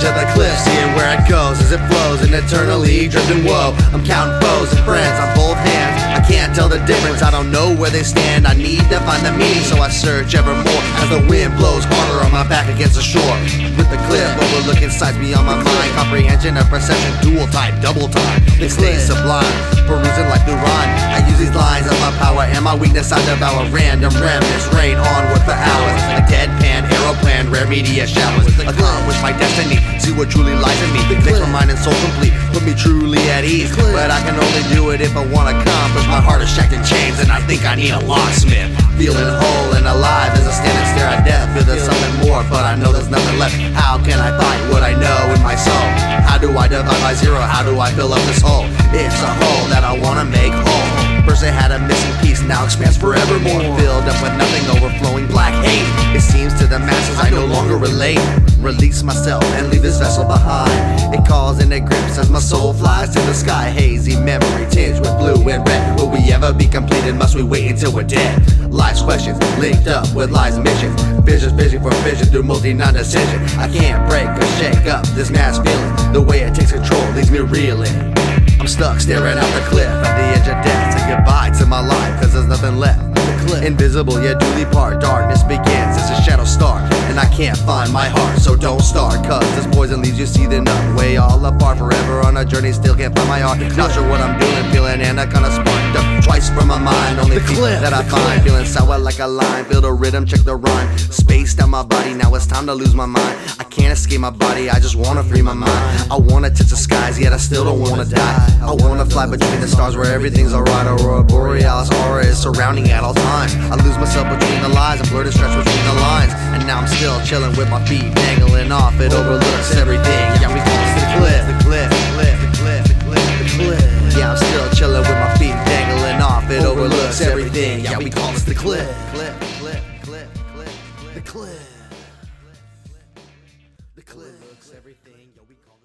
edge of the cliff, seeing where it goes as it flows, and eternally drift in woe. I'm counting foes and friends on both hands, I can't tell the difference, I don't know where they stand. I need to find the meaning, so I search evermore as the wind blows harder on my back against the shore. With the cliff overlooking sights beyond my mind, comprehension and perception, dual time, double time. They stay sublime, perusing like Duran. I use these lines of my power and my weakness, I devour random remnants, rain onward for hours. A deadpan aeroplan, rare media showers. Accomplish my destiny, see what truly lies in me. Make my mind and soul complete, put me truly at ease. But I can only do it if I want to accomplish. My heart is shacked in chains and I think I need a locksmith. Feeling whole and alive as I stand and stare at death. Feel there's something more, but I know there's nothing left. How can I find what I know in my soul? How do I divide my zero? How do I fill up this hole? It's a hole that I wanna make whole. First I had a missing piece, now expands forevermore, filled up with nothing, overflowing black hate. It seems to the masses I no longer relate. Release myself and leave this vessel behind. It calls and it grips as my soul flies to the sky. Hazy memory tinged with blue and red. Will we ever be completed? Must we wait until we're dead? Life's questions linked up with life's missions. Visions, vision for vision through multi-non-decision. I can't break or shake up this mass feeling. The way it takes control leaves me reeling. I'm stuck staring out the cliff at the edge of death. Say goodbye to my life, cause there's nothing left. Invisible yet duly part, darkness begins as a shadow star, and I can't find my heart, so don't start. Cause this poison leaves you seething up, way all apart, forever on a journey, still can't find my heart. Not sure what I'm doing, feeling and I kinda sparked up twice from my mind. Only people that I find, feeling sour like a line. Feel the rhythm, check the rhyme, spaced out my body, now it's time to lose my mind. I can't escape my body, I just wanna free my mind. I wanna touch the skies, yet I still don't wanna die. I wanna fly between the stars where everything's alright. Aurora Borealis aura is surrounding at all times. I lose myself between the lies, I blur the stretch between the lines. And now I'm still chilling with my feet dangling off. It overlooks everything, yeah, we cross the cliff. The cliff, the cliff, the cliff, the cliff. Yeah, I'm still chilling with my feet dangling off. It overlooks everything, yeah, we cross the cliff. Cliff, cliff, cliff, cliff, the cliff. The cliff overlooks everything, yeah, we cross